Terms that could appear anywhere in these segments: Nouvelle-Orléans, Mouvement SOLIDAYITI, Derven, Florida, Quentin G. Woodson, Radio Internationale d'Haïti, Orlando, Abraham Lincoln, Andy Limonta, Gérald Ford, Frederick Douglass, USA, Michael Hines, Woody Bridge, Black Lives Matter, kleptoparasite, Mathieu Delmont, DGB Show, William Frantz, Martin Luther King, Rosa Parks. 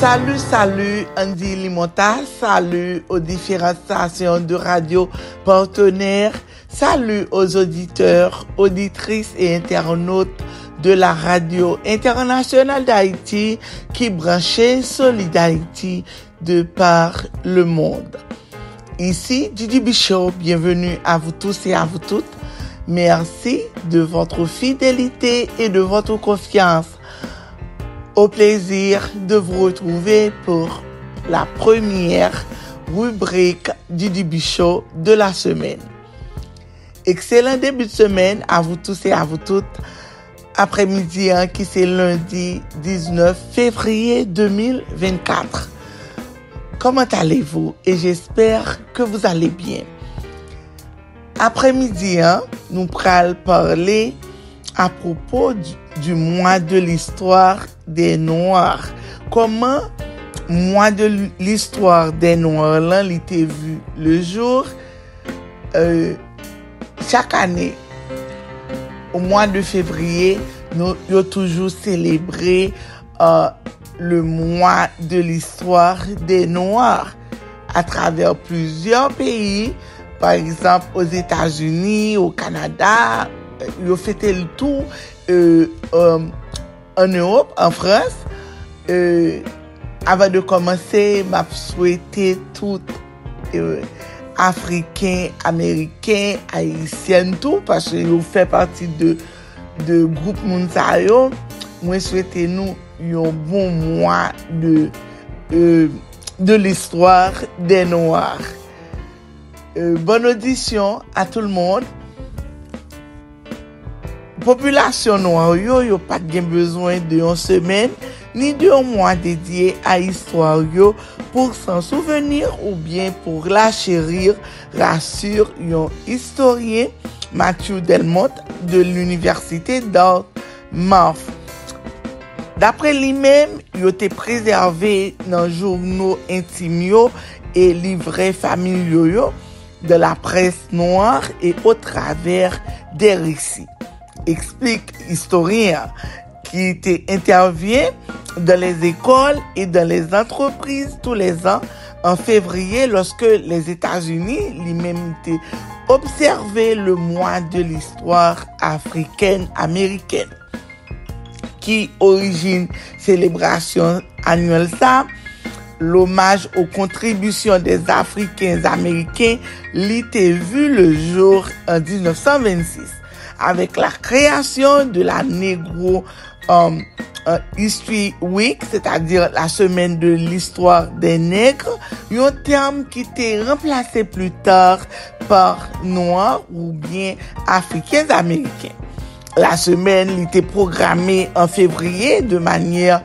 Salut, salut Andy Limonta, salut aux différentes stations de radio partenaires, salut aux auditeurs, auditrices et internautes de la Radio Internationale d'Haïti qui branchait Solidayiti de par le monde. Ici DGB Show, bienvenue à vous tous et à vous toutes. Merci de votre fidélité et de votre confiance. Au plaisir de vous retrouver pour la première rubrique du DGB Show de la semaine. Excellent début de semaine à vous tous et à vous toutes. Après-midi, qui c'est lundi 19 février 2024. Comment allez-vous? Et j'espère que vous allez bien. Après-midi, nous allons parler à propos du mois de l'histoire des Noirs. Comment mois de l'histoire des Noirs là, il était vu le jour chaque année. Au mois de février, nous avons toujours célébré le mois de l'histoire des Noirs à travers plusieurs pays, par exemple aux États-Unis, au Canada. Ils ont fêté le tout en Europe, en France. Avant de commencer, m'a souhaité tout Africains, Américains, Haïtiens, tout, parce que ils fait partie de groupe Mounsayo. Moi, souhaitez nous un bon mois de l'histoire des Noirs. Bonne audition à tout le monde. Population noire, yo pas de besoin d'une semaine ni d'un mois dédié à l'histoire yo pour s'en souvenir ou bien pour la chérir, rassure yon historien Mathieu Delmont de l'université d'Armagh. D'après lui-même, yo te préservé dans journaux intimes et livrets familiaux de la presse noire et au travers des récits. Explique historien qui était intervient dans les écoles et dans les entreprises tous les ans en février lorsque les États-Unis lui-même étaient observé le mois de l'histoire africaine-américaine qui origine célébration annuelle ça l'hommage aux contributions des Africains-Américains l'était vu le jour en 1926. Avec la création de la Negro History Week, c'est-à-dire la semaine de l'histoire des nègres, un terme qui était remplacé plus tard par noirs ou bien africains américains. La semaine était programmée en février de manière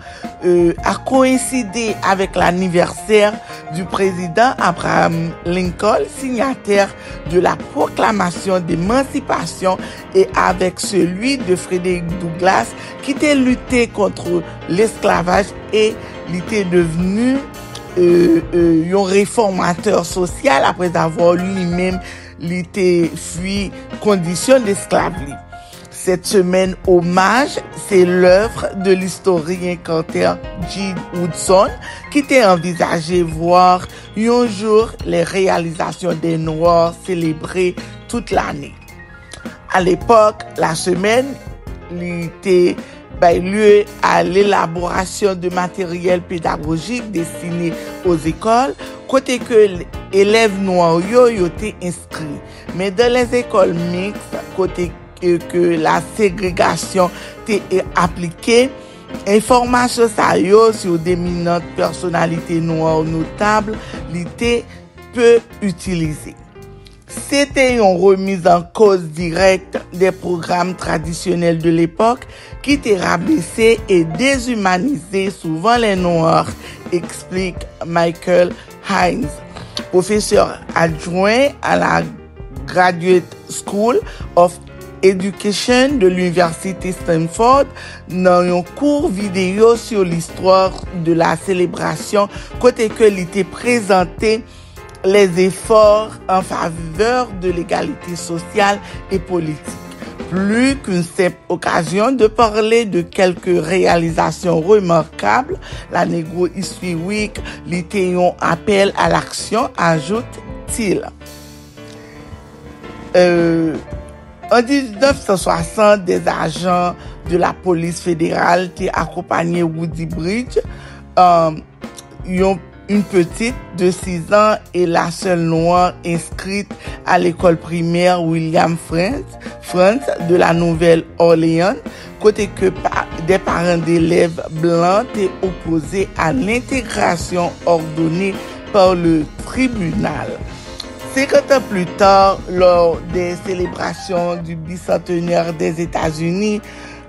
à coïncider avec l'anniversaire du président Abraham Lincoln, signataire de la proclamation d'émancipation, et avec celui de Frederick Douglass, qui était lutté contre l'esclavage et était devenu un réformateur social après avoir lui-même été fui condition d'esclavage. Cette semaine hommage, c'est l'œuvre de l'historien Quentin G. Woodson qui était envisagé voir un jour les réalisations des Noirs célébrées toute l'année. À l'époque, la semaine était lieu à l'élaboration de matériel pédagogique destiné aux écoles, côté que élèves noirs étaient inscrits. Mais dans les écoles mixtes, côté et que la ségrégation t'est appliquée, information ça yo sur d'éminentes personnalités noires notables l'été peu utilisée. C'était une remise en cause directe des programmes traditionnels de l'époque qui t'est rabaissé et déshumanisé souvent les noirs, explique Michael Hines, professeur adjoint à la Graduate School of Education de l'université Stanford dans un cours vidéo sur l'histoire de la célébration côté que l'été présenté les efforts en faveur de l'égalité sociale et politique. plus qu'une simple occasion de parler de quelques réalisations remarquables. La négro historique, l'Itéon appel à l'action, ajoute-t-il. En 1960, des agents de la police fédérale qui accompagnaient Woody Bridge, une petite de 6 ans et la seule noire inscrite à l'école primaire William Frantz de la Nouvelle-Orléans, côté que des parents d'élèves blancs étaient opposés à l'intégration ordonnée par le tribunal. 50 ans plus tard, lors des célébrations du bicentenaire des États-Unis,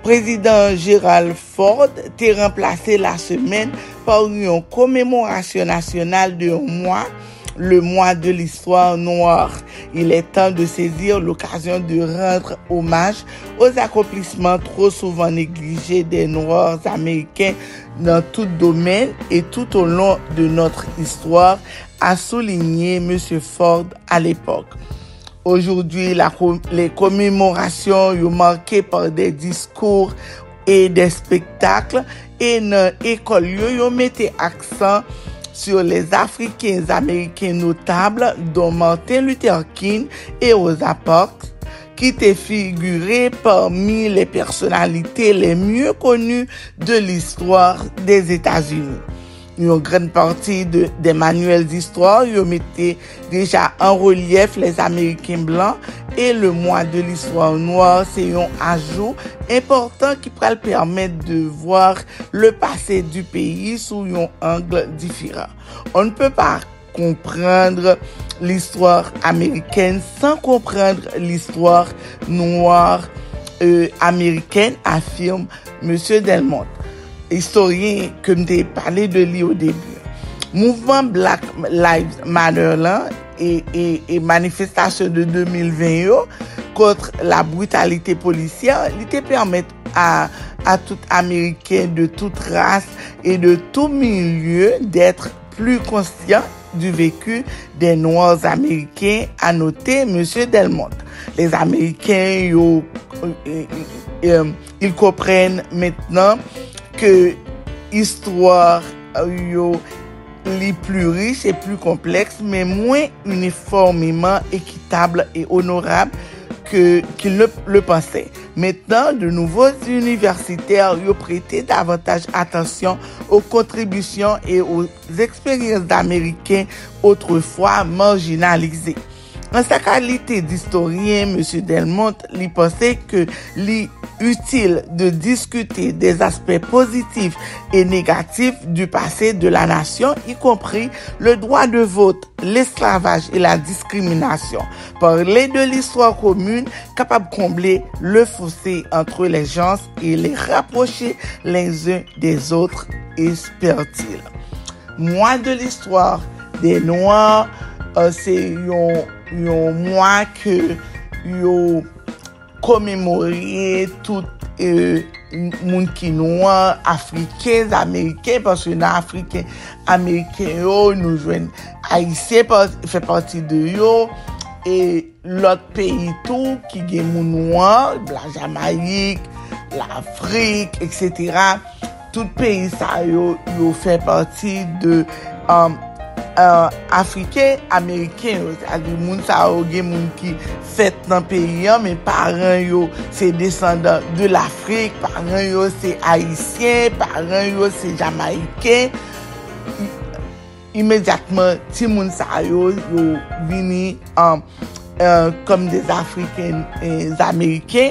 président Gérald Ford t'est remplacé la semaine par une commémoration nationale de un mois, le mois de l'histoire noire. Il est temps de saisir l'occasion de rendre hommage aux accomplissements trop souvent négligés des Noirs américains dans tout domaine et tout au long de notre histoire, a souligné M. Ford à l'époque. Aujourd'hui, les commémorations sont marquées par des discours et des spectacles et dans l'école, ils mettaient accent sur les Africains américains notables dont Martin Luther King et Rosa Parks qui étaient figurés parmi les personnalités les mieux connues de l'histoire des États-Unis. Une grande partie des manuels d'histoire mettait déjà en relief les Américains blancs et le mois de l'histoire noire, c'est un ajout important qui pourrait permettre de voir le passé du pays sous un angle différent. On ne peut pas comprendre l'histoire américaine sans comprendre l'histoire noire américaine, affirme Monsieur Delmont, historien que j'ai parlé de lui au début. Mouvement Black Lives Matter là, et manifestation de 2020 contre la brutalité policière, il te permet à tout Américain de toute race et de tout milieu d'être plus conscient du vécu des Noirs américains, a noté M. Delmont. Les Américains, ils comprennent maintenant que l'histoire les plus riches et plus complexes, mais moins uniformément équitable et honorable qu'ils le pensaient. Maintenant, de nouveaux universitaires ont prêté davantage attention aux contributions et aux expériences d'Américains autrefois marginalisés. En sa qualité d'historien, M. Delmont lui pensait que l'y utile de discuter des aspects positifs et négatifs du passé de la nation, y compris le droit de vote, l'esclavage et la discrimination. Parler de l'histoire commune, capable de combler le fossé entre les gens et les rapprocher les uns des autres, espère-t-il. Mois de l'histoire des Noirs, c'est un mois que commémorer tout moun ki noir, africains, américains, parce que les africains, américains, nous joignent haïtiens, fait partie de yo, et l'autre pays tout, qui gen moun noir, la Jamaïque, l'Afrique, etc. Tout pays ça yo fait partie de Africains, Américains, c'est-à-dire moun sa yo gen moun ki fait dans le pays, mais parents yo c'est descendants de l'Afrique, parents yo c'est haïtiens, parents yo c'est jamaïcains. Immédiatement, ti moun sa yo vini comme des Africains et des Américains.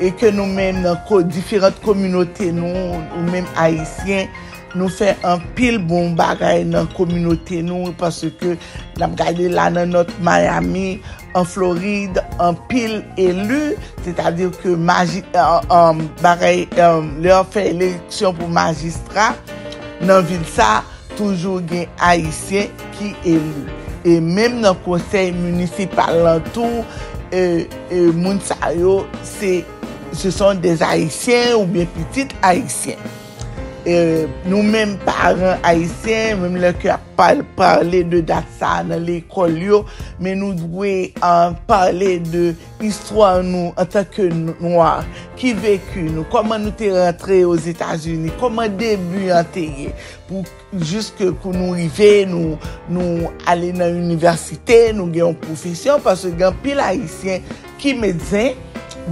Et que nous-mêmes, dans différentes communautés, nous, ou même haïtiens, nous fait un pile bon bagay dans la communauté nous parce que nous regardons là dans notre Miami, en Floride, un pile élu, c'est-à-dire que leur fait élection pour magistrat, dans ville ça toujours des haïtiens qui élu et même dans le conseil municipal tout ce sont des haïtiens ou bien petits haïtiens. nous-mêmes, parents haïtiens, même les qui parlent de ça dans l'école, mais nous devons parler de l'histoire nous en tant que noirs, qui vécu nous, comment nous sommes rentrés aux États-Unis, comment début enterré, pour jusque pour nous arriver, nous aller dans l'université, nous avons une profession, parce que grand pile haïtien qui médecin.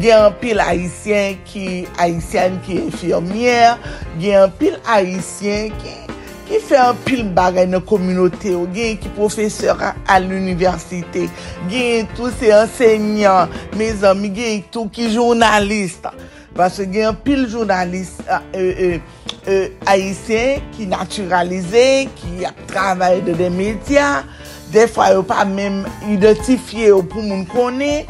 Il y a un pile haïtien qui haïtienne qui est infirmière, il y a un pile haïtien qui fait un pile bagay dans la communauté, il y a qui professeur à l'université, il y a tous ces enseignants, mes amis, il y a tous qui journalistes, parce qu'il y a un pile journaliste haïtien qui naturalisé, qui travaille dans des médias, des fois il n'est pas même identifié pour moun connaît.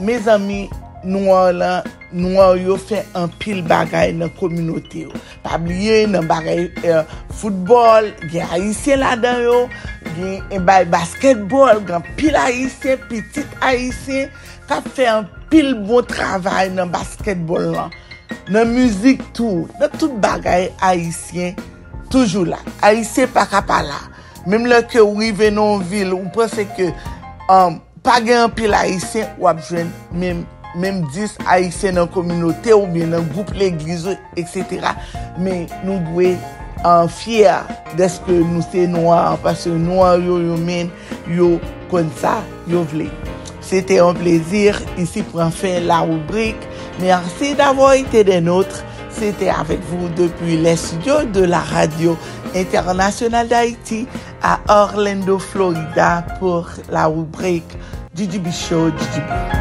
Mes amis noirs là, noirs yo fait un pile bagay dans communauté. Pas oublier dans bagay football, gen haïtien là-dedans yo, gen basketball, grand pile haïtien, petit haïtien, ka fait un pile bon travail dans basketball là. Dans musique tout, dans tout bagay haïtien toujours là. Haïtien pas capable là. Même là que ou rive dans ville, on pense que pas gain pile haïtien ou abjoine même 10 haïtiens dans communauté ou bien dans groupe l'église etc. mais nous devons en fiers de ce que nous c'est noirs parce que noirs yo men yo comme ça yo vle. C'était un plaisir. Ici pour enfin la rubrique. Merci d'avoir été des nôtres. C'était avec vous depuis les studios de la Radio Internationale d'Haïti à Orlando, Florida pour la rubrique DGB Show DGB.